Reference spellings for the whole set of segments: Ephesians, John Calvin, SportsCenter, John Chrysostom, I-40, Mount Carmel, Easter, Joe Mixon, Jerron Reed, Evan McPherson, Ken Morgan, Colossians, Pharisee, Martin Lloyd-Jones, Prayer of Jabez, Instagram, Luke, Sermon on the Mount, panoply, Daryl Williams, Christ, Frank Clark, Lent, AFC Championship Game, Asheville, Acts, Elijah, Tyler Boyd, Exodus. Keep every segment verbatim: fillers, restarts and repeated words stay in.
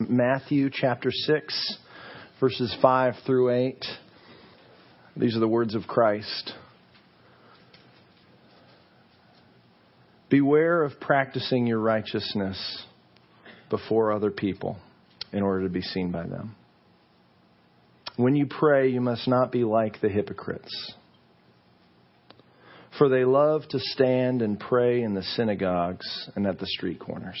Matthew chapter six, verses five through eight. These are the words of Christ. Beware of practicing your righteousness before other people in order to be seen by them. When you pray, you must not be like the hypocrites. For they love to stand and pray in the synagogues and at the street corners,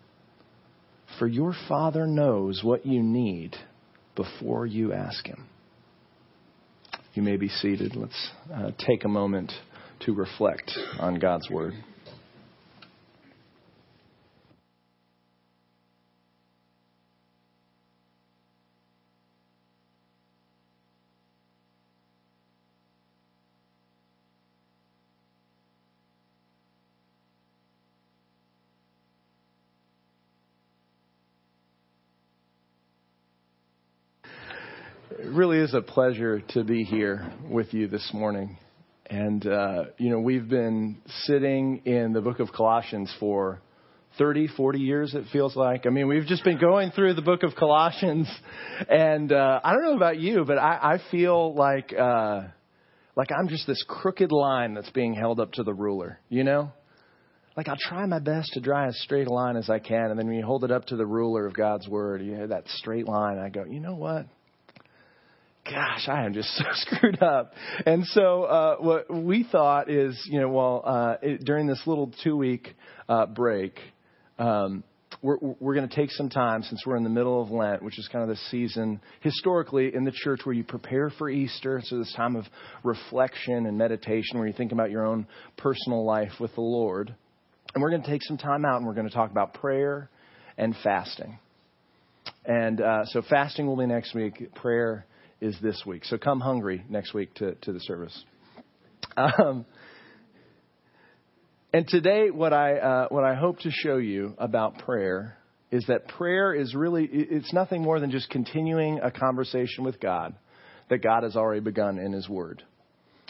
for your Father knows what you need before you ask Him. You may be seated. Let's uh, take a moment to reflect on God's Word. It really is a pleasure to be here with you this morning. And, uh, you know, we've been sitting in the book of Colossians for thirty, forty years, it feels like. I mean, we've just been going through the book of Colossians. And uh, I don't know about you, but I, I feel like uh, like I'm just this crooked line that's being held up to the ruler, you know? Like, I'll try my best to draw as straight a line as I can. And then when you hold it up to the ruler of God's word, you know, that straight line, I go, you know what? Gosh, I am just so screwed up. And so uh, what we thought is, you know, well, uh, it, during this little two-week uh, break, um, we're, we're going to take some time since we're in the middle of Lent, which is kind of the season historically in the church where you prepare for Easter. So this time of reflection and meditation where you think about your own personal life with the Lord. And we're going to take some time out and we're going to talk about prayer and fasting. And uh, so fasting will be next week. Prayer is this week. So come hungry next week to, to the service. Um, and today what I uh, what I hope to show you about prayer is that prayer is really, it's nothing more than just continuing a conversation with God that God has already begun in His Word.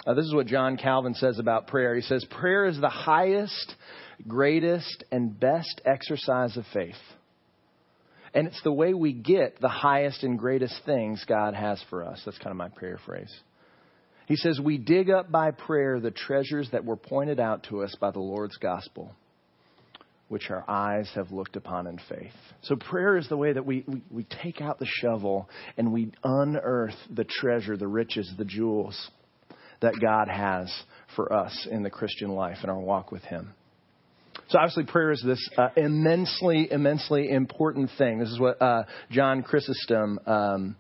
Uh, this is what John Calvin says about prayer. He says, prayer is the highest, greatest, and best exercise of faith. And it's the way we get the highest and greatest things God has for us. That's kind of my paraphrase. He says, we dig up by prayer the treasures that were pointed out to us by the Lord's gospel, which our eyes have looked upon in faith. So prayer is the way that we, we, we take out the shovel and we unearth the treasure, the riches, the jewels that God has for us in the Christian life and our walk with Him. So obviously prayer is this uh, immensely, immensely important thing. This is what uh, John Chrysostom um,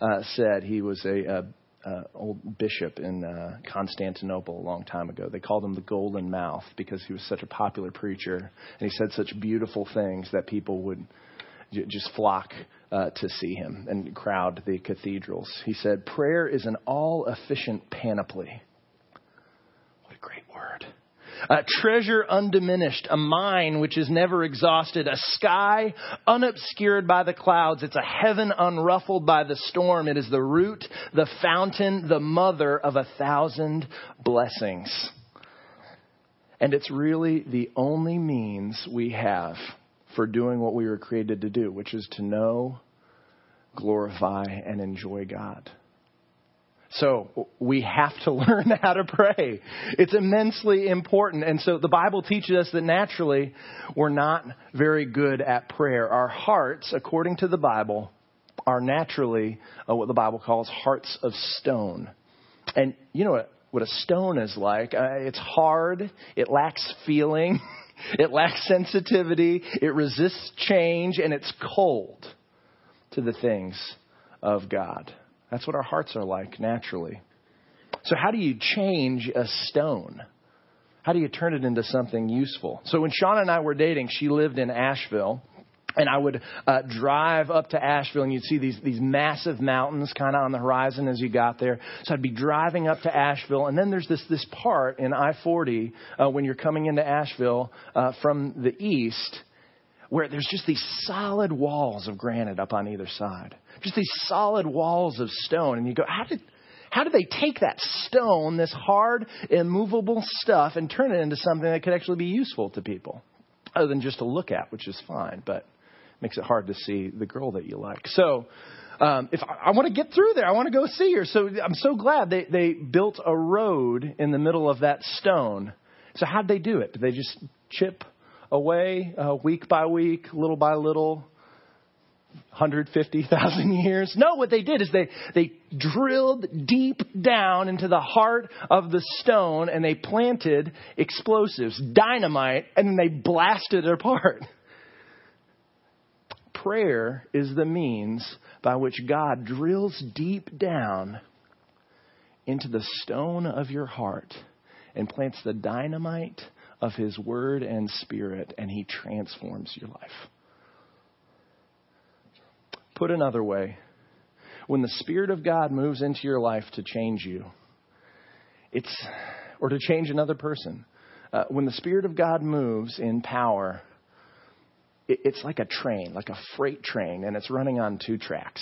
uh, said. He was a, a, a old bishop in uh, Constantinople a long time ago. They called him the Golden Mouth because he was such a popular preacher. And he said such beautiful things that people would j- just flock uh, to see him and crowd the cathedrals. He said, prayer is an all-efficient panoply. What a great word. A treasure undiminished, a mine which is never exhausted, a sky unobscured by the clouds. It's a heaven unruffled by the storm. It is the root, the fountain, the mother of a thousand blessings. And it's really the only means we have for doing what we were created to do, which is to know, glorify, and enjoy God. So we have to learn how to pray. It's immensely important. And so the Bible teaches us that naturally we're not very good at prayer. Our hearts, according to the Bible, are naturally uh, what the Bible calls hearts of stone. And you know what, what a stone is like? Uh, it's hard. It lacks feeling. It lacks sensitivity. It resists change. And it's cold to the things of God. That's what our hearts are like naturally. So how do you change a stone? How do you turn it into something useful? So when Shauna and I were dating, she lived in Asheville. And I would uh, drive up to Asheville, and you'd see these these massive mountains kind of on the horizon as you got there. So I'd be driving up to Asheville, and then there's this this part in I forty uh, when you're coming into Asheville uh, from the east, where there's just these solid walls of granite up on either side, just these solid walls of stone. And you go, how did how did they take that stone, this hard, immovable stuff, and turn it into something that could actually be useful to people, other than just to look at, which is fine, but makes it hard to see the girl that you like. So um, if I, I want to get through there, I want to go see her. So I'm so glad they, they built a road in the middle of that stone. So how'd they do it? Did they just chip away uh, week by week, little by little, one hundred fifty thousand years? No, what they did is they, they drilled deep down into the heart of the stone, and they planted explosives, dynamite, and then they blasted it apart. Prayer is the means by which God drills deep down into the stone of your heart and plants the dynamite of His Word and Spirit, and He transforms your life. Put another way, when the Spirit of God moves into your life to change you, it's or to change another person, uh, when the Spirit of God moves in power, it's like a train, like a freight train, and it's running on two tracks.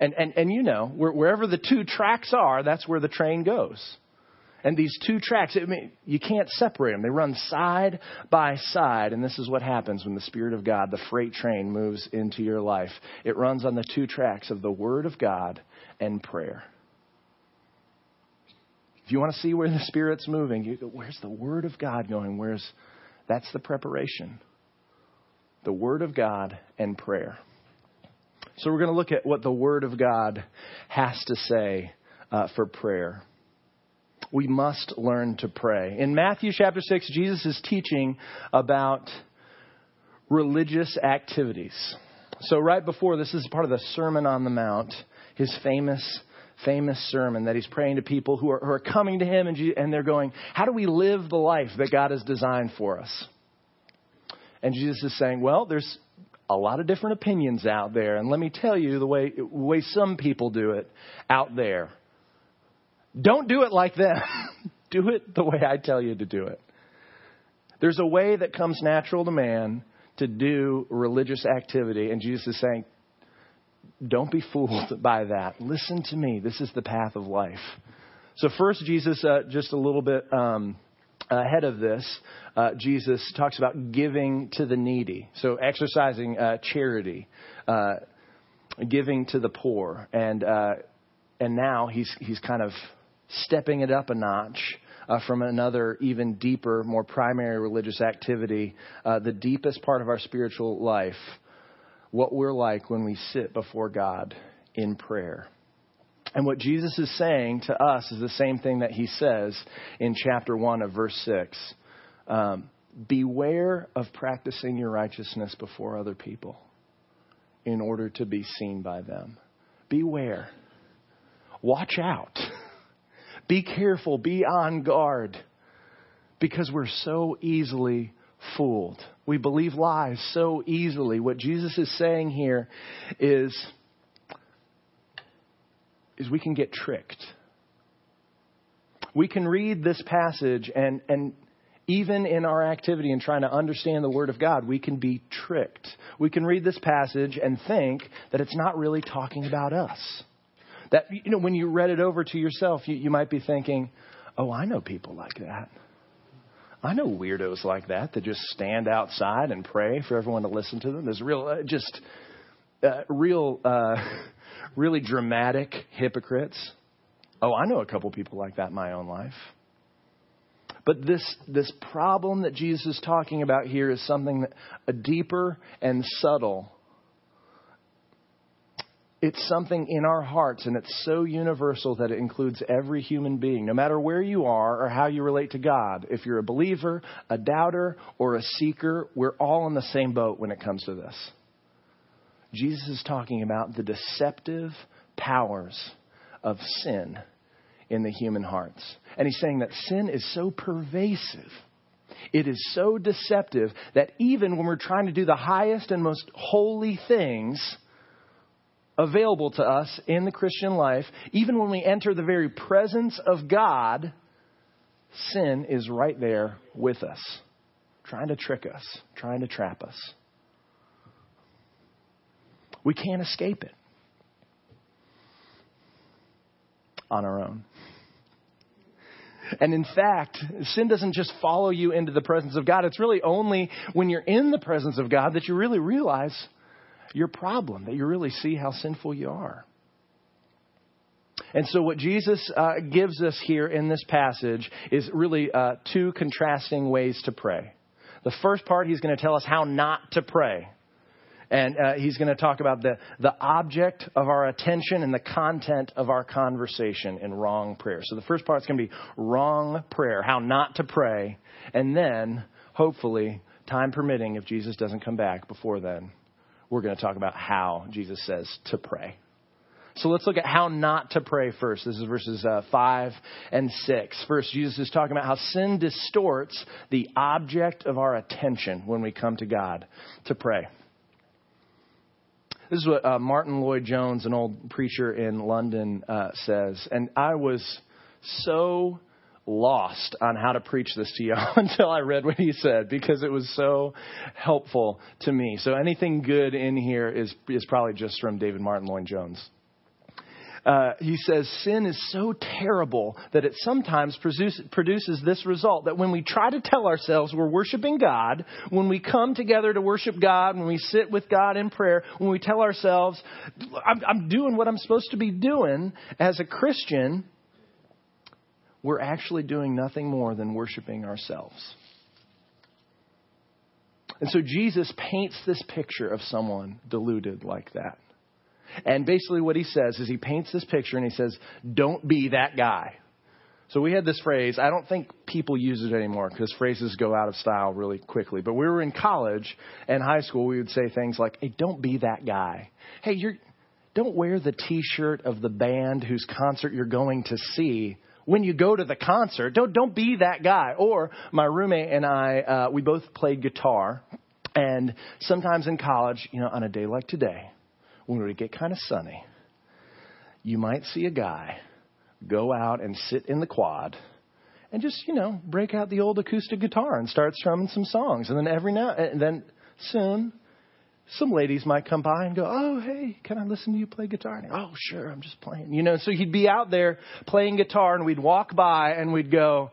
And, and, and you know, wherever the two tracks are, that's where the train goes. And these two tracks, I mean, you can't separate them. They run side by side. And this is what happens when the Spirit of God, the freight train, moves into your life. It runs on the two tracks of the Word of God and prayer. If you want to see where the Spirit's moving, you go, where's the Word of God going? Where's that's the preparation. The Word of God and prayer. So we're going to look at what the Word of God has to say uh, for prayer. We must learn to pray. In Matthew chapter six, Jesus is teaching about religious activities. So right before this, this is part of the Sermon on the Mount, his famous famous sermon that he's praying to people who are, who are coming to him, and, Jesus, and they're going, how do we live the life that God has designed for us? And Jesus is saying, well, there's a lot of different opinions out there. And let me tell you the way, the way some people do it out there. Don't do it like them. Do it the way I tell you to do it. There's a way that comes natural to man to do religious activity. And Jesus is saying, don't be fooled by that. Listen to me. This is the path of life. So first, Jesus, uh, just a little bit... Um, Ahead of this, uh, Jesus talks about giving to the needy. So exercising uh, charity, uh, giving to the poor. And uh, and now he's he's kind of stepping it up a notch uh, from another even deeper, more primary religious activity, uh, the deepest part of our spiritual life, what we're like when we sit before God in prayer. And what Jesus is saying to us is the same thing that he says in chapter one of verse six. Um, Beware of practicing your righteousness before other people in order to be seen by them. Beware. Watch out. Be careful. Be on guard. Because we're so easily fooled. We believe lies so easily. What Jesus is saying here is... is we can get tricked. We can read this passage and, and even in our activity and trying to understand the Word of God, we can be tricked. We can read this passage and think that it's not really talking about us. That, you know, when you read it over to yourself, you, you might be thinking, oh, I know people like that. I know weirdos like that that just stand outside and pray for everyone to listen to them. There's real, uh, just uh, real... Uh, really dramatic hypocrites. Oh, I know a couple people like that in my own life. But this this problem that Jesus is talking about here is something that, a deeper and subtle. It's something in our hearts, and it's so universal that it includes every human being, no matter where you are or how you relate to God. If you're a believer, a doubter, or a seeker, we're all in the same boat when it comes to this. Jesus is talking about the deceptive powers of sin in the human hearts. And he's saying that sin is so pervasive It is so deceptive that even when we're trying to do the highest and most holy things available to us in the Christian life, even when we enter the very presence of God, sin is right there with us, trying to trick us, trying to trap us. We can't escape it on our own. And in fact, sin doesn't just follow you into the presence of God. It's really only when you're in the presence of God that you really realize your problem, that you really see how sinful you are. And so what Jesus uh, gives us here in this passage is really uh, two contrasting ways to pray. The first part, he's going to tell us how not to pray. And uh, he's going to talk about the, the object of our attention and the content of our conversation in wrong prayer. So the first part is going to be wrong prayer, how not to pray. And then, hopefully, time permitting, if Jesus doesn't come back before then, we're going to talk about how Jesus says to pray. So let's look at how not to pray first. This is verses uh, five and six. First, Jesus is talking about how sin distorts the object of our attention when we come to God to pray. This is what uh, Martin Lloyd-Jones, an old preacher in London, uh, says. And I was so lost on how to preach this to you until I read what he said, because it was so helpful to me. So anything good in here is is probably just from David Martin Lloyd-Jones. Uh, he says, sin is so terrible that it sometimes produce, produces this result, that when we try to tell ourselves we're worshiping God, when we come together to worship God, when we sit with God in prayer, when we tell ourselves, I'm, I'm doing what I'm supposed to be doing as a Christian, we're actually doing nothing more than worshiping ourselves. And so Jesus paints this picture of someone deluded like that. And basically what he says is he paints this picture and he says, don't be that guy. So we had this phrase. I don't think people use it anymore because phrases go out of style really quickly. But we were in college and high school. We would say things like, hey, don't be that guy. Hey, you're don't wear the T-shirt of the band whose concert you're going to see when you go to the concert. Don't don't be that guy. Or my roommate and I, uh, we both played guitar. And sometimes in college, you know, on a day like today, when it would get kind of sunny, you might see a guy go out and sit in the quad and just, you know, break out the old acoustic guitar and start strumming some songs. And then every now and then soon some ladies might come by and go, oh, hey, can I listen to you play guitar? And, oh, sure, I'm just playing, you know. So he'd be out there playing guitar and we'd walk by and we'd go,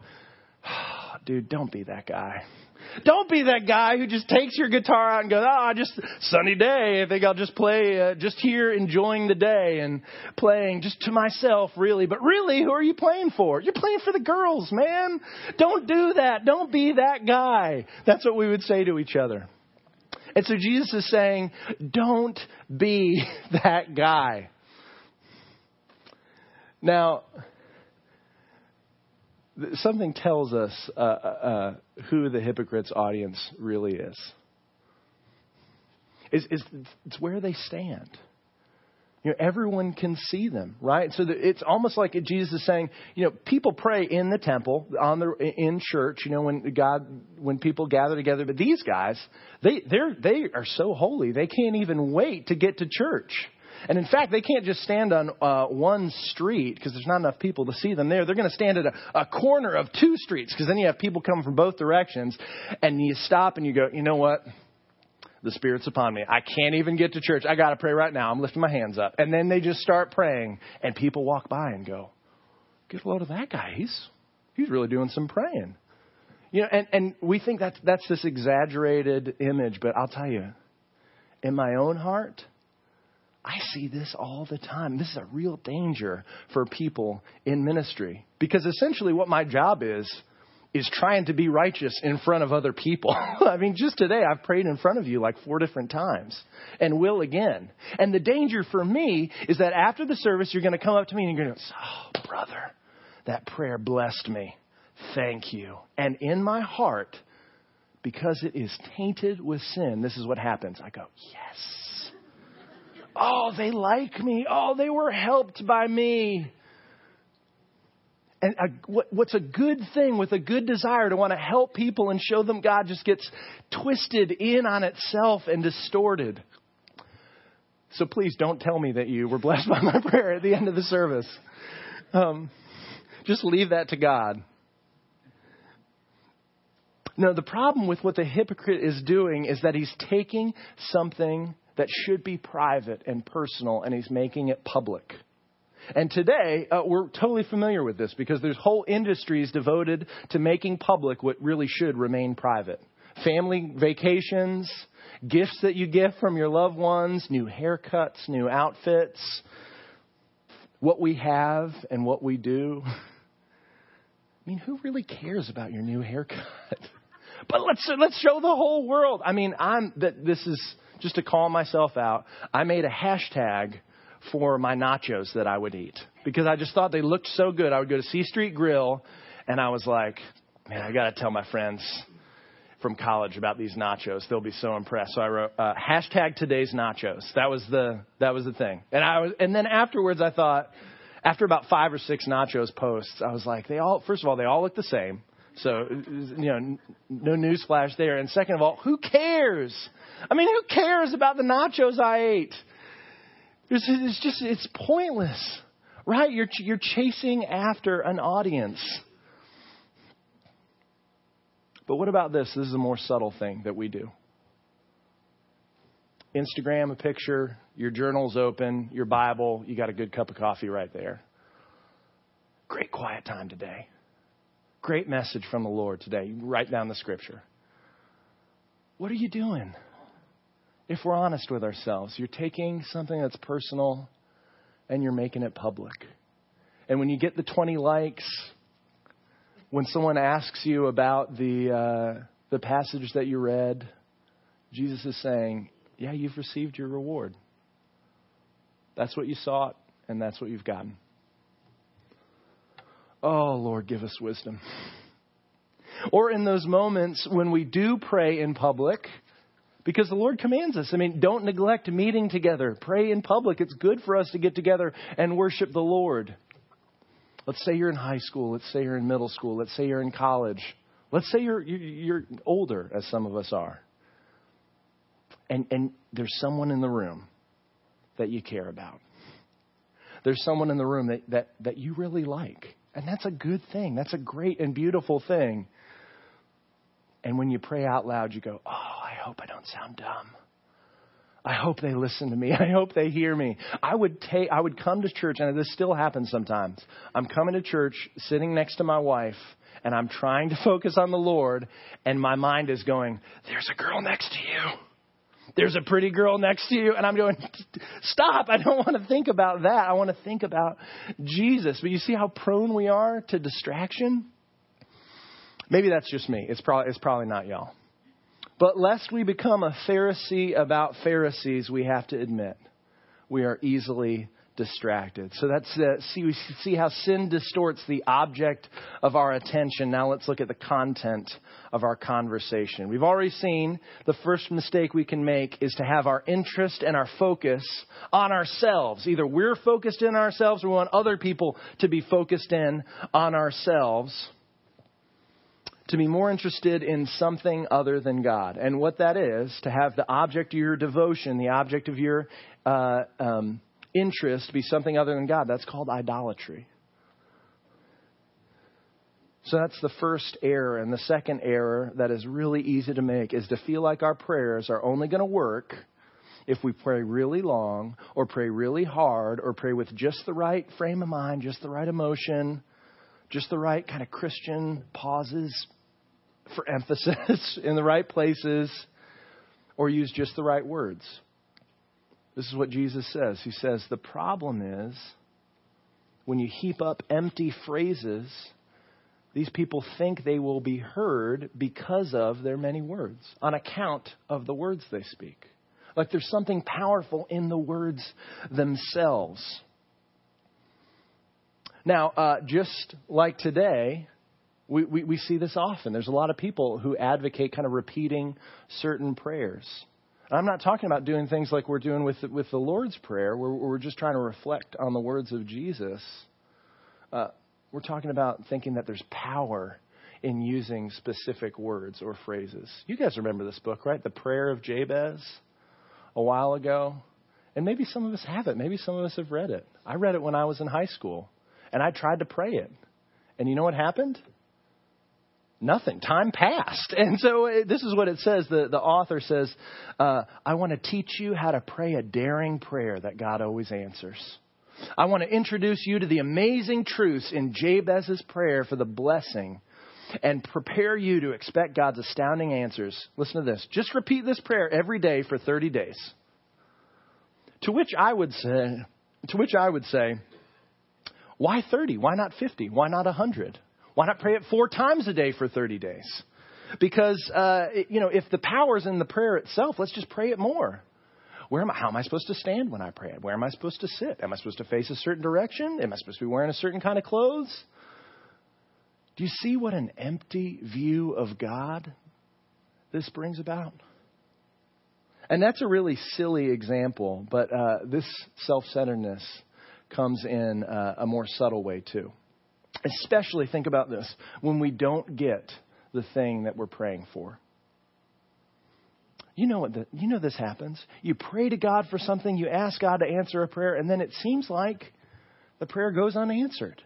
oh, dude, don't be that guy. Don't be that guy who just takes your guitar out and goes, oh, just sunny day. I think I'll just play uh, just here enjoying the day and playing just to myself, really. But really, who are you playing for? You're playing for the girls, man. Don't do that. Don't be that guy. That's what we would say to each other. And so Jesus is saying, don't be that guy. Now, something tells us uh, uh, who the hypocrite's audience really is. It's, it's, it's where they stand. You know, everyone can see them, right? So it's almost like Jesus is saying, you know, people pray in the temple, on the in church, you know, when God, when people gather together. But these guys, they they're they are so holy, they can't even wait to get to church. And in fact, they can't just stand on uh, one street because there's not enough people to see them there. They're going to stand at a, a corner of two streets because then you have people coming from both directions. And you stop and you go, you know what? The Spirit's upon me. I can't even get to church. I got to pray right now. I'm lifting my hands up. And then they just start praying and people walk by and go, get a load of that guy. He's he's really doing some praying. You know, and, and we think that's, that's this exaggerated image. But I'll tell you, in my own heart, I see this all the time. This is a real danger for people in ministry, because essentially what my job is, is trying to be righteous in front of other people. I mean, just today I've prayed in front of you like four different times and will again. And the danger for me is that after the service, you're going to come up to me and you're going to go, oh, brother, that prayer blessed me. Thank you. And in my heart, because it is tainted with sin, this is what happens. I go, yes. Oh, they like me. Oh, they were helped by me. And a, what, what's a good thing with a good desire to want to help people and show them God just gets twisted in on itself and distorted. So please don't tell me that you were blessed by my prayer at the end of the service. Um, just leave that to God. No, the problem with what the hypocrite is doing is that he's taking something that should be private and personal, and he's making it public. And today, uh, we're totally familiar with this because there's whole industries devoted to making public what really should remain private. Family vacations, gifts that you get from your loved ones, new haircuts, new outfits, what we have and what we do. I mean, who really cares about your new haircut? But let's let's show the whole world. I mean, I'm that this is just to call myself out. I made a hashtag for my nachos that I would eat because I just thought they looked so good. I would go to C Street Grill and I was like, man, I got to tell my friends from college about these nachos. They'll be so impressed. So I wrote uh, hashtag today's nachos. That was the that was the thing. And I was and then afterwards, I thought after about five or six nachos posts, I was like, they all first of all, they all look the same. So, you know, no newsflash there. And second of all, who cares? I mean, who cares about the nachos I ate? It's, it's just it's pointless, right? You're you're chasing after an audience. But what about this? This is a more subtle thing that we do. Instagram, a picture, your journal's open, your Bible, you got a good cup of coffee right there. Great quiet time today. Great message from the Lord today. You write down the scripture. What are you doing? If we're honest with ourselves, you're taking something that's personal and you're making it public. And when you get the twenty likes, when someone asks you about the uh, the passage that you read, Jesus is saying, yeah, you've received your reward. That's what you sought, and that's what you've gotten. Oh, Lord, give us wisdom. Or in those moments when we do pray in public, because the Lord commands us. I mean, don't neglect meeting together. Pray in public. It's good for us to get together and worship the Lord. Let's say you're in high school. Let's say you're in middle school. Let's say you're in college. Let's say you're you're older, as some of us are. And and there's someone in the room that you care about. There's someone in the room that, that, that you really like. And that's a good thing. That's a great and beautiful thing. And when you pray out loud, you go, oh, I hope I don't sound dumb. I hope they listen to me. I hope they hear me. I would take, I would come to church, and this still happens sometimes. I'm coming to church, sitting next to my wife, and I'm trying to focus on the Lord, and my mind is going, there's a girl next to you. There's a pretty girl next to you. And I'm going, stop. I don't want to think about that. I want to think about Jesus. But you see how prone we are to distraction? Maybe that's just me. It's probably, it's probably not y'all. But lest we become a Pharisee about Pharisees, we have to admit we are easily distracted. So that's uh, see, we see how sin distorts the object of our attention. Now let's look at the content of our conversation. We've already seen the first mistake we can make is to have our interest and our focus on ourselves. Either we're focused in ourselves or we want other people to be focused in on ourselves. To be more interested in something other than God. And what that is, to have the object of your devotion, the object of your uh, um, interest be something other than God. That's called idolatry. So that's the first error. And the second error that is really easy to make is to feel like our prayers are only going to work if we pray really long or pray really hard or pray with just the right frame of mind, just the right emotion, just the right kind of Christian pauses for emphasis in the right places, or use just the right words. This is what Jesus says. He says, the problem is when you heap up empty phrases, these people think they will be heard because of their many words, on account of the words they speak. Like there's something powerful in the words themselves. Now, uh, just like today, we, we, we see this often. There's a lot of people who advocate kind of repeating certain prayers. And I'm not talking about doing things like we're doing with the, with the Lord's Prayer, where we're just trying to reflect on the words of Jesus. Uh, We're talking about thinking that there's power in using specific words or phrases. You guys remember this book, right? The Prayer of Jabez a while ago. And maybe some of us have it. Maybe some of us have read it. I read it when I was in high school, and I tried to pray it. And you know what happened? Nothing. Time passed. And so it, this is what it says. The, the author says, uh, I want to teach you how to pray a daring prayer that God always answers. I want to introduce you to the amazing truths in Jabez's prayer for the blessing and prepare you to expect God's astounding answers. Listen to this. Just repeat this prayer every day for thirty days. To which I would say, to which I would say, why thirty? Why not fifty? Why not one hundred? Why not pray it four times a day for thirty days? Because, uh, it, you know, if the power's in the prayer itself, let's just pray it more. Where am I? How am I supposed to stand when I pray it? Where am I supposed to sit? Am I supposed to face a certain direction? Am I supposed to be wearing a certain kind of clothes? Do you see what an empty view of God this brings about? And that's a really silly example, but uh, this self-centeredness comes in uh, a more subtle way, too. Especially, think about this, when we don't get the thing that we're praying for. You know what? The, you know this happens. You pray to God for something, you ask God to answer a prayer, and then it seems like the prayer goes unanswered.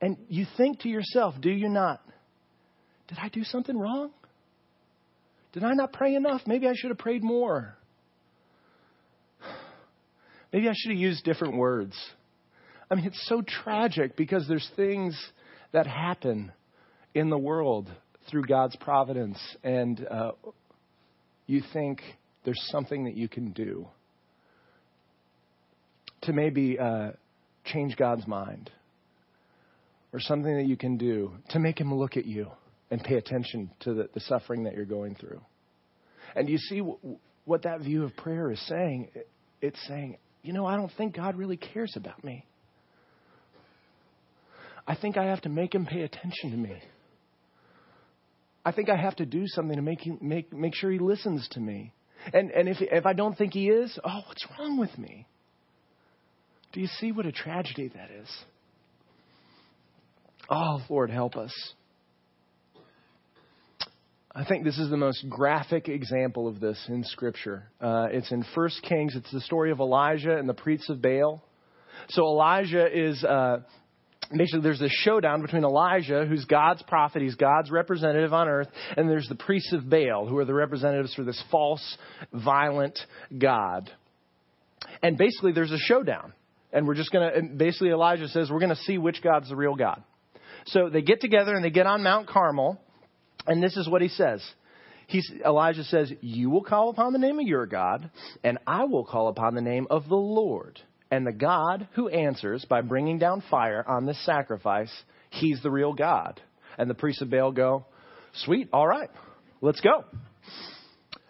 And you think to yourself, do you not? Did I do something wrong? Did I not pray enough? Maybe I should have prayed more. Maybe I should have used different words. I mean, it's so tragic because there's things that happen in the world through God's providence. And uh, you think there's something that you can do to maybe uh, change God's mind. Or something that you can do to make him look at you and pay attention to the, the suffering that you're going through. And you see w- what that view of prayer is saying. It's saying, you know, I don't think God really cares about me. I think I have to make him pay attention to me. I think I have to do something to make him make make sure he listens to me. And and if if I don't think he is, oh, what's wrong with me? Do you see what a tragedy that is? Oh, Lord, help us. I think this is the most graphic example of this in Scripture. Uh, it's in First Kings. It's the story of Elijah and the priests of Baal. So Elijah is uh, basically there's this showdown between Elijah, who's God's prophet. He's God's representative on earth. And there's the priests of Baal, who are the representatives for this false, violent god. And basically there's a showdown. And we're just going to basically Elijah says, we're going to see which God's the real God. So they get together and they get on Mount Carmel. And this is what he says. He's, Elijah says, you will call upon the name of your God, and I will call upon the name of the Lord. And the God who answers by bringing down fire on this sacrifice, he's the real God. And the priests of Baal go, sweet. All right, let's go.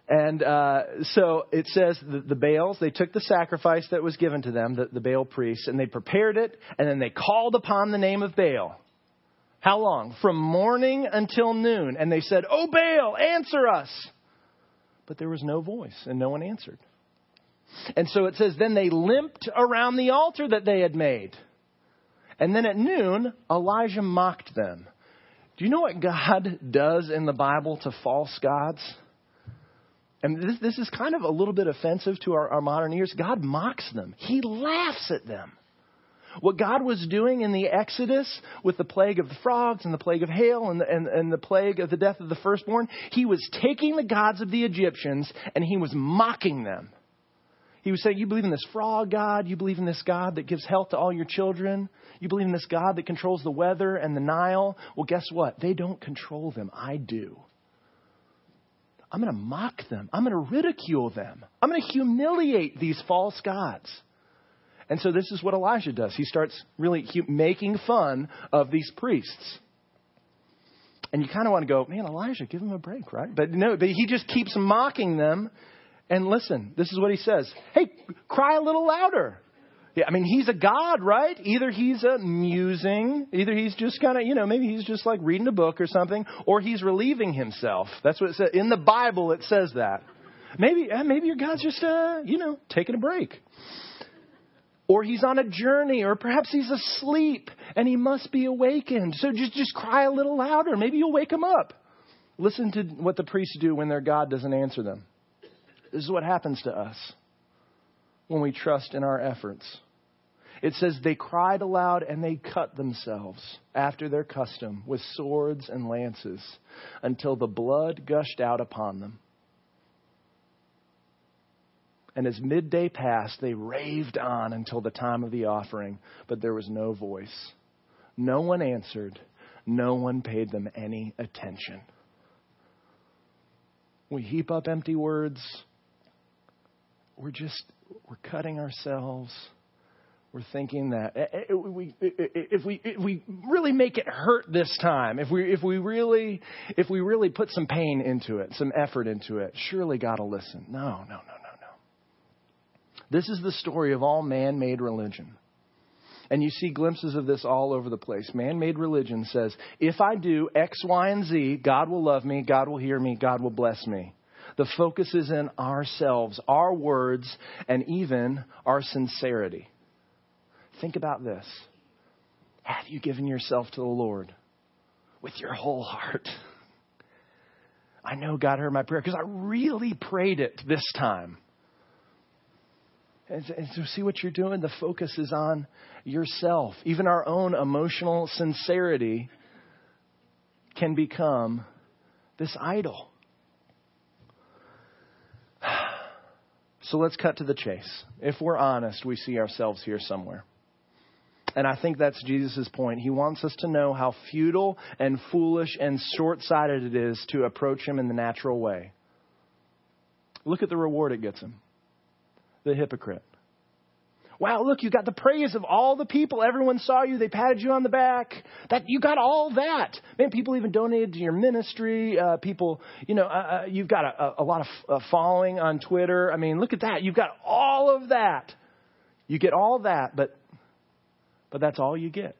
And uh, so it says the, the Baals, they took the sacrifice that was given to them, the, the Baal priests, and they prepared it. And then they called upon the name of Baal. How long? From morning until noon. And they said, oh, Baal, answer us. But there was no voice and no one answered. And so it says, then they limped around the altar that they had made. And then at noon, Elijah mocked them. Do you know what God does in the Bible to false gods? And this, this is kind of a little bit offensive to our, our modern ears. God mocks them. He laughs at them. What God was doing in the Exodus with the plague of the frogs and the plague of hail and the, and, and the plague of the death of the firstborn, he was taking the gods of the Egyptians and he was mocking them. He was saying, you believe in this frog god? You believe in this God that gives health to all your children? You believe in this God that controls the weather and the Nile? Well, guess what? They don't control them. I do. I'm going to mock them. I'm going to ridicule them. I'm going to humiliate these false gods. And so this is what Elijah does. He starts really making fun of these priests. And you kind of want to go, man, Elijah, give him a break, right? But no, but he just keeps mocking them. And listen, this is what he says. Hey, cry a little louder. Yeah, I mean, he's a god, right? Either he's uh, musing, either he's just kind of, you know, maybe he's just like reading a book or something, or he's relieving himself. That's what it says. In the Bible, it says that. Maybe, maybe your God's just, uh, you know, taking a break. Or he's on a journey, or perhaps he's asleep and he must be awakened. So just, just cry a little louder. Maybe you'll wake him up. Listen to what the priests do when their God doesn't answer them. This is what happens to us when we trust in our efforts. It says they cried aloud and they cut themselves after their custom with swords and lances until the blood gushed out upon them. And as midday passed, they raved on until the time of the offering, but there was no voice. No one answered. No one paid them any attention. We heap up empty words. We're just, we're cutting ourselves. We're thinking that if we, if we really make it hurt this time, if we, if we really, if we really put some pain into it, some effort into it, surely God will listen. No, no, no, no. This is the story of all man-made religion. And you see glimpses of this all over the place. Man-made religion says, if I do X, Y, and Z, God will love me, God will hear me, God will bless me. The focus is in ourselves, our words, and even our sincerity. Think about this. Have you given yourself to the Lord with your whole heart? I know God heard my prayer because I really prayed it this time. And so see what you're doing? The focus is on yourself. Even our own emotional sincerity can become this idol. So let's cut to the chase. If we're honest, we see ourselves here somewhere. And I think that's Jesus' point. He wants us to know how futile and foolish and short-sighted it is to approach him in the natural way. Look at the reward it gets him. The hypocrite. Wow, look, you got the praise of all the people. Everyone saw you. They patted you on the back. That you got all that. Man, people even donated to your ministry. Uh, people, you know, uh, you've got a, a lot of uh, following on Twitter. I mean, look at that. You've got all of that. You get all that, but but that's all you get.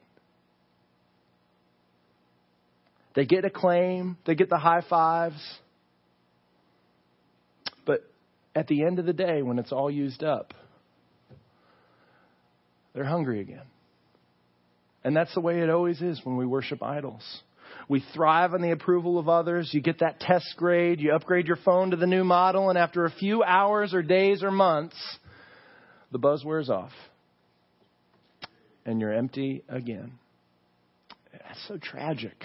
They get acclaim. They get the high fives. At the end of the day, when it's all used up, they're hungry again. And that's the way it always is when we worship idols. We thrive on the approval of others. You get that test grade. You upgrade your phone to the new model. And after a few hours or days or months, the buzz wears off. And you're empty again. That's so tragic.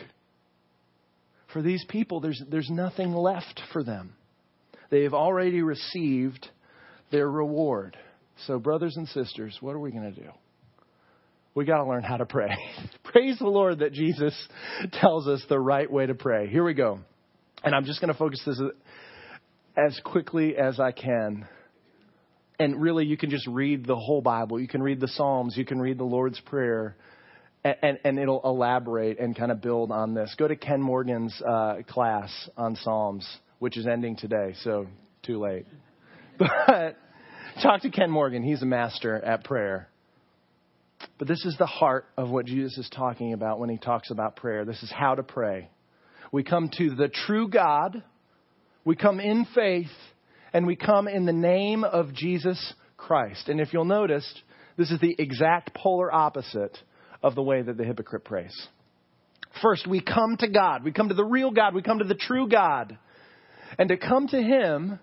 For these people, there's there's nothing left for them. They've already received their reward. So, brothers and sisters, what are we going to do? We got to learn how to pray. Praise the Lord that Jesus tells us the right way to pray. Here we go. And I'm just going to focus this as quickly as I can. And really, you can just read the whole Bible. You can read the Psalms. You can read the Lord's Prayer. And, and, and it'll elaborate and kind of build on this. Go to Ken Morgan's uh, class on Psalms, which is ending today, so too late. But talk to Ken Morgan. He's a master at prayer. But this is the heart of what Jesus is talking about when he talks about prayer. This is how to pray. We come to the true God. We come in faith. And we come in the name of Jesus Christ. And if you'll notice, this is the exact polar opposite of the way that the hypocrite prays. First, we come to God. We come to the real God. We come to the true God. And to come to him,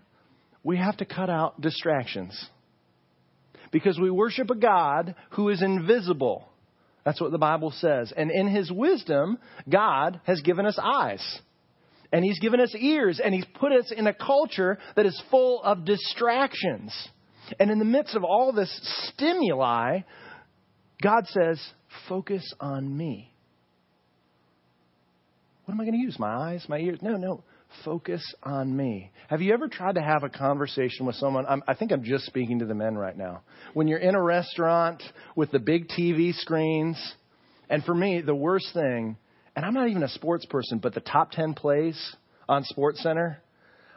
we have to cut out distractions because we worship a God who is invisible. That's what the Bible says. And in his wisdom, God has given us eyes and he's given us ears and he's put us in a culture that is full of distractions. And in the midst of all this stimuli, God says, focus on me. What am I going to use? My eyes, my ears? No, no. Focus on me. Have you ever tried to have a conversation with someone? I'm, I think I'm just speaking to the men right now. When you're in a restaurant with the big T V screens. And for me, the worst thing, and I'm not even a sports person, but the top ten plays on SportsCenter,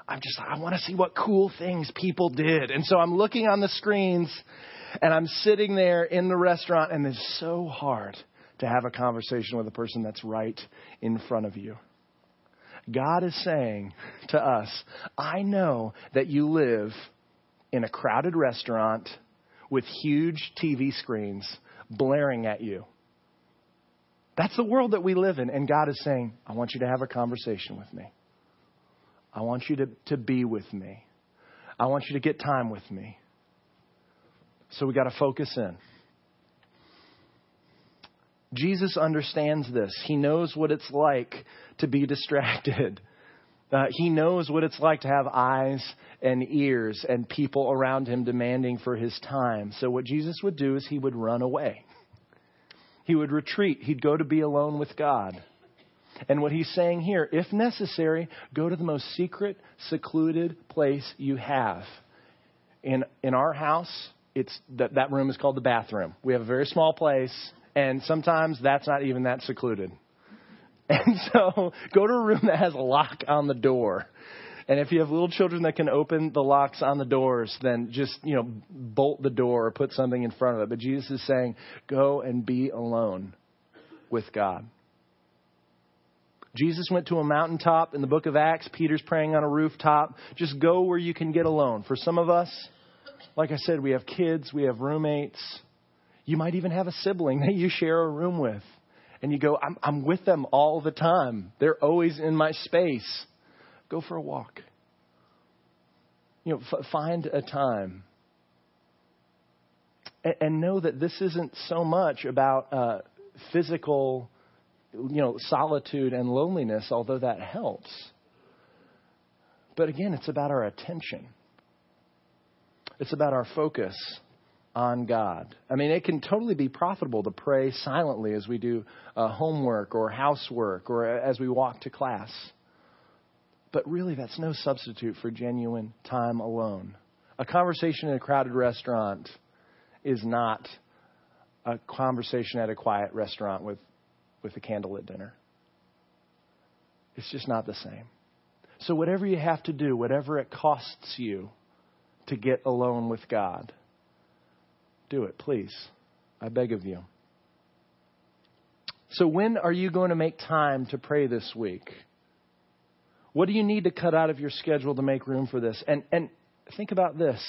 I'm just like, I want to see what cool things people did. And so I'm looking on the screens and I'm sitting there in the restaurant. And it's so hard to have a conversation with a person that's right in front of you. God is saying to us, I know that you live in a crowded restaurant with huge T V screens blaring at you. That's the world that we live in. And God is saying, I want you to have a conversation with me. I want you to, to be with me. I want you to get time with me. So we got to focus in. Jesus understands this. He knows what it's like to be distracted. Uh, he knows what it's like to have eyes and ears and people around him demanding for his time. So what Jesus would do is he would run away. He would retreat. He'd go to be alone with God. And what he's saying here, if necessary, go to the most secret, secluded place you have. In in our house, it's that that room is called the bathroom. We have a very small place, and sometimes that's not even that secluded. And so go to a room that has a lock on the door. And if you have little children that can open the locks on the doors, then just, you know, bolt the door or put something in front of it. But Jesus is saying, go and be alone with God. Jesus went to a mountaintop in the book of Acts. Peter's praying on a rooftop. Just go where you can get alone. For some of us, like I said, we have kids, we have roommates. You might even have a sibling that you share a room with. And you go, I'm, I'm with them all the time. They're always in my space. Go for a walk. You know, f- find a time. And, and know that this isn't so much about uh, physical, you know, solitude and loneliness, although that helps. But again, it's about our attention. It's about our focus on God. I mean, it can totally be profitable to pray silently as we do uh, homework or housework or as we walk to class. But really, that's no substitute for genuine time alone. A conversation in a crowded restaurant is not a conversation at a quiet restaurant with, with a candlelit dinner. It's just not the same. So whatever you have to do, whatever it costs you to get alone with God, do it, please. I beg of you. So when are you going to make time to pray this week? What do you need to cut out of your schedule to make room for this? And and think about this.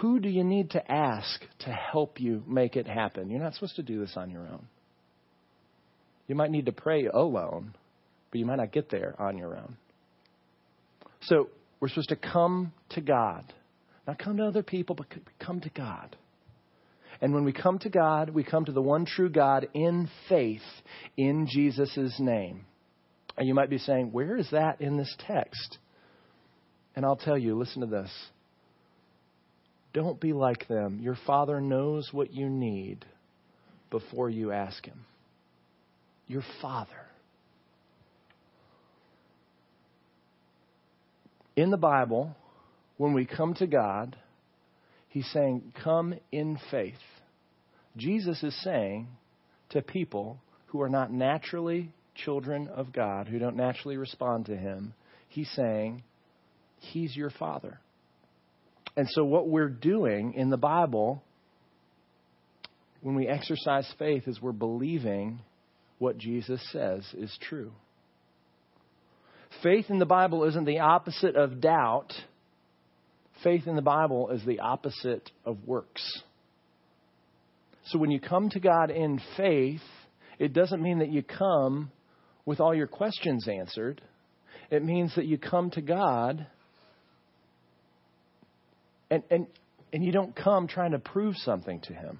Who do you need to ask to help you make it happen? You're not supposed to do this on your own. You might need to pray alone, but you might not get there on your own. So we're supposed to come to God. Not come to other people, but come to God. And when we come to God, we come to the one true God in faith in Jesus' name. And you might be saying, where is that in this text? And I'll tell you, listen to this. Don't be like them. Your Father knows what you need before you ask Him. Your Father. In the Bible, when we come to God, He's saying, come in faith. Jesus is saying to people who are not naturally children of God, who don't naturally respond to Him, He's saying, He's your Father. And so what we're doing in the Bible, when we exercise faith, is we're believing what Jesus says is true. Faith in the Bible isn't the opposite of doubt. Faith in the Bible is the opposite of works. So when you come to God in faith, it doesn't mean that you come with all your questions answered. It means that you come to God and, and, and you don't come trying to prove something to Him.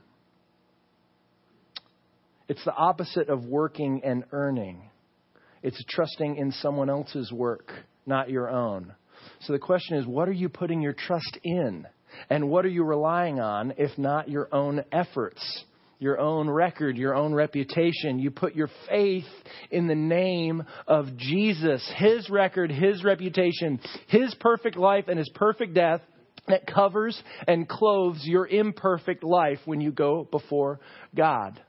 It's the opposite of working and earning. It's trusting in someone else's work, not your own. So the question is, what are you putting your trust in? And what are you relying on, if not your own efforts, your own record, your own reputation? You put your faith in the name of Jesus, His record, His reputation, His perfect life and His perfect death that covers and clothes your imperfect life when you go before God.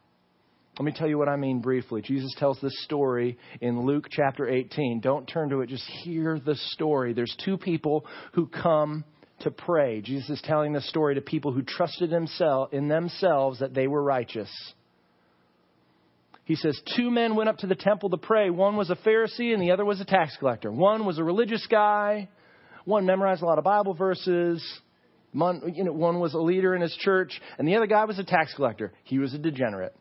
Let me tell you what I mean briefly. Jesus tells this story in Luke chapter eighteen. Don't turn to it. Just hear the story. There's two people who come to pray. Jesus is telling this story to people who trusted in themselves that they were righteous. He says, two men went up to the temple to pray. One was a Pharisee and the other was a tax collector. One was a religious guy. One memorized a lot of Bible verses. One, you know, one was a leader in his church, and the other guy was a tax collector. He was a degenerate.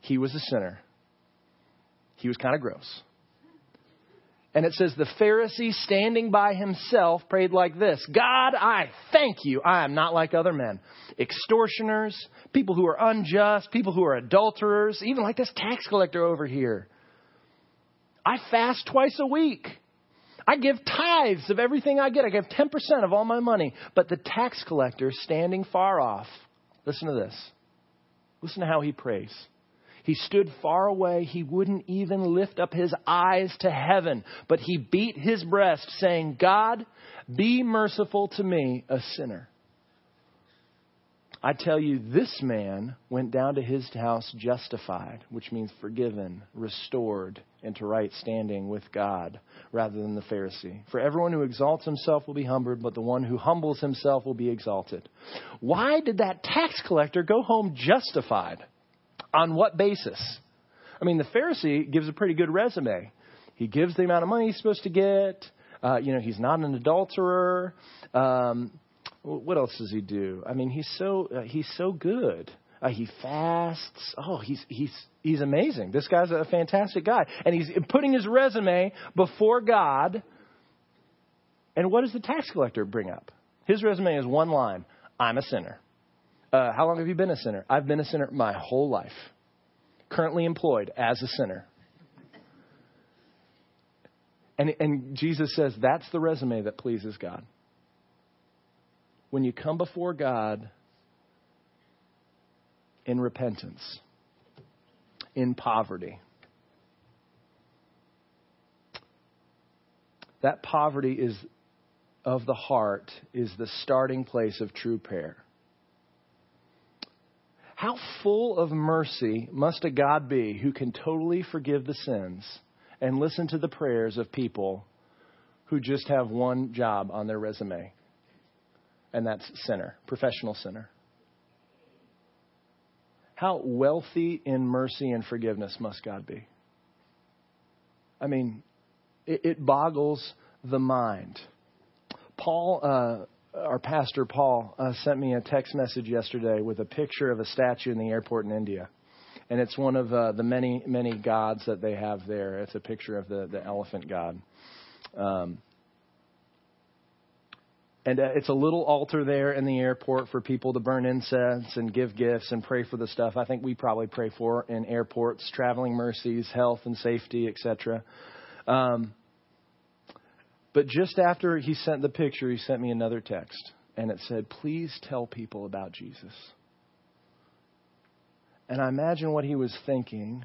He was a sinner. He was kind of gross. And it says the Pharisee, standing by himself, prayed like this: God, I thank you. I am not like other men, extortioners, people who are unjust, people who are adulterers, even like this tax collector over here. I fast twice a week. I give tithes of everything I get. I give ten percent of all my money. But the tax collector, standing far off, listen to this. Listen to how he prays. He stood far away. He wouldn't even lift up his eyes to heaven, but he beat his breast, saying, God, be merciful to me, a sinner. I tell you, this man went down to his house justified, which means forgiven, restored, into right standing with God, rather than the Pharisee. For everyone who exalts himself will be humbled, but the one who humbles himself will be exalted. Why did that tax collector go home justified? On what basis? I mean, the Pharisee gives a pretty good resume. He gives the amount of money he's supposed to get. Uh, you know, he's not an adulterer. Um, what else does he do? I mean, he's so uh, he's so good. Uh, he fasts. Oh, he's he's he's amazing. This guy's a fantastic guy. And he's putting his resume before God. And what does the tax collector bring up? His resume is one line: I'm a sinner. Uh, how long have you been a sinner? I've been a sinner my whole life. Currently employed as a sinner. And, and Jesus says that's the resume that pleases God. When you come before God in repentance, in poverty, that poverty is of the heart is the starting place of true prayer. How full of mercy must a God be who can totally forgive the sins and listen to the prayers of people who just have one job on their resume, and that's sinner, professional sinner. How wealthy in mercy and forgiveness must God be? I mean, it, it boggles the mind. Paul, uh, Our pastor, Paul, uh, sent me a text message yesterday with a picture of a statue in the airport in India. And it's one of uh, the many, many gods that they have there. It's a picture of the, the elephant god. Um, and uh, it's a little altar there in the airport for people to burn incense and give gifts and pray for the stuff I think we probably pray for in airports: traveling mercies, health and safety, et cetera. Um But just after he sent the picture, he sent me another text, and it said, please tell people about Jesus. And I imagine what he was thinking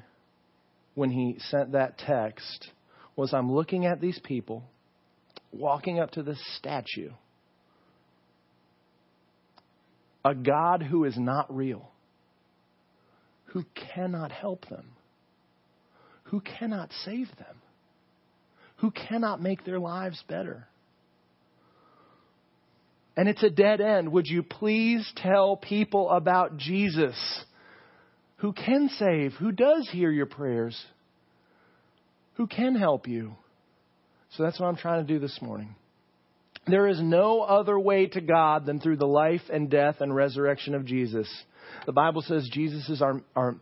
when he sent that text was, I'm looking at these people walking up to this statue, a God who is not real, who cannot help them, who cannot save them, who cannot make their lives better. And it's a dead end. Would you please tell people about Jesus, who can save, who does hear your prayers, who can help you? So that's what I'm trying to do this morning. There is no other way to God than through the life and death and resurrection of Jesus. The Bible says Jesus is our our.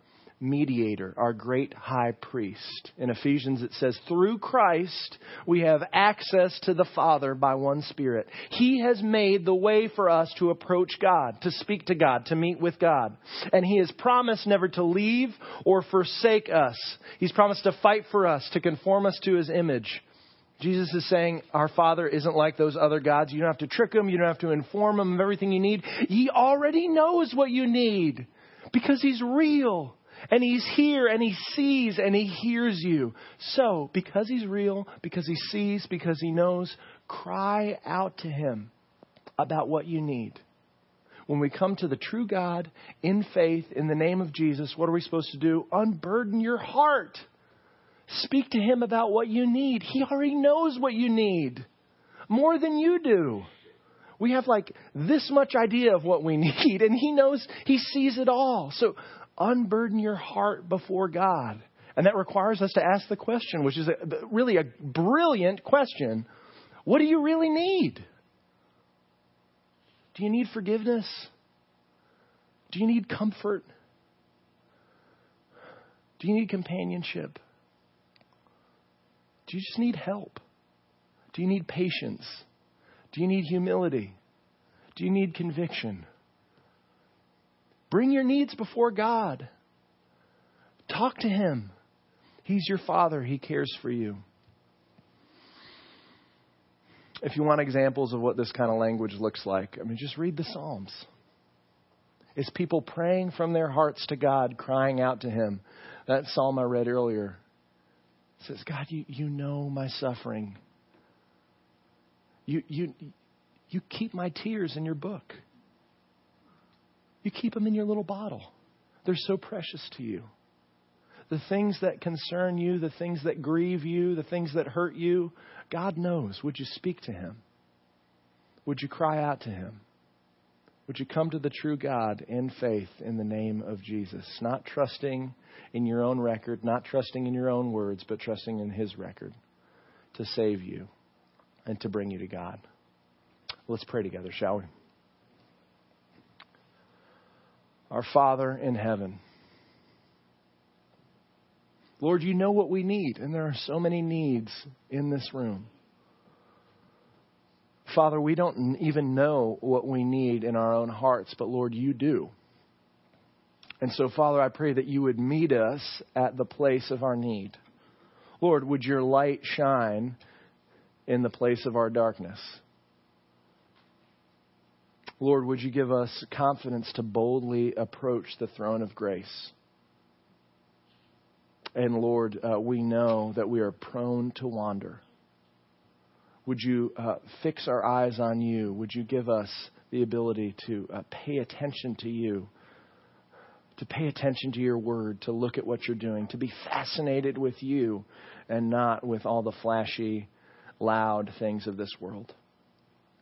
mediator, our great high priest. In Ephesians, it says, through Christ, we have access to the Father by one Spirit. He has made the way for us to approach God, to speak to God, to meet with God. And he has promised never to leave or forsake us. He's promised to fight for us, to conform us to his image. Jesus is saying our Father isn't like those other gods. You don't have to trick him. You don't have to inform him of everything you need. He already knows what you need because he's real. And he's here, and he sees, and he hears you. So, because he's real, because he sees, because he knows, cry out to him about what you need. When we come to the true God in faith, in the name of Jesus, what are we supposed to do? Unburden your heart. Speak to him about what you need. He already knows what you need more than you do. We have like this much idea of what we need, and he knows, he sees it all. So, unburden your heart before God. And that requires us to ask the question, which is a, really a brilliant question. What do you really need? Do you need forgiveness? Do you need comfort? Do you need companionship? Do you just need help? Do you need patience? Do you need humility? Do you need conviction? Bring your needs before God. Talk to Him. He's your Father. He cares for you. If you want examples of what this kind of language looks like, I mean, just read the Psalms. It's people praying from their hearts to God, crying out to Him. That psalm I read earlier says, God, you, you know my suffering. You, you, you keep my tears in your book. You keep them in your little bottle. They're so precious to you. The things that concern you, the things that grieve you, the things that hurt you, God knows. Would you speak to Him? Would you cry out to Him? Would you come to the true God in faith in the name of Jesus? Not trusting in your own record, not trusting in your own words, but trusting in His record to save you and to bring you to God. Let's pray together, shall we? Our Father in heaven, Lord, you know what we need, and there are so many needs in this room. Father, we don't even know what we need in our own hearts, but Lord, you do. And so, Father, I pray that you would meet us at the place of our need. Lord, would your light shine in the place of our darkness? Lord, would you give us confidence to boldly approach the throne of grace? And Lord, uh, we know that we are prone to wander. Would you uh, fix our eyes on you? Would you give us the ability to uh, pay attention to you, to pay attention to your word, to look at what you're doing, to be fascinated with you and not with all the flashy, loud things of this world?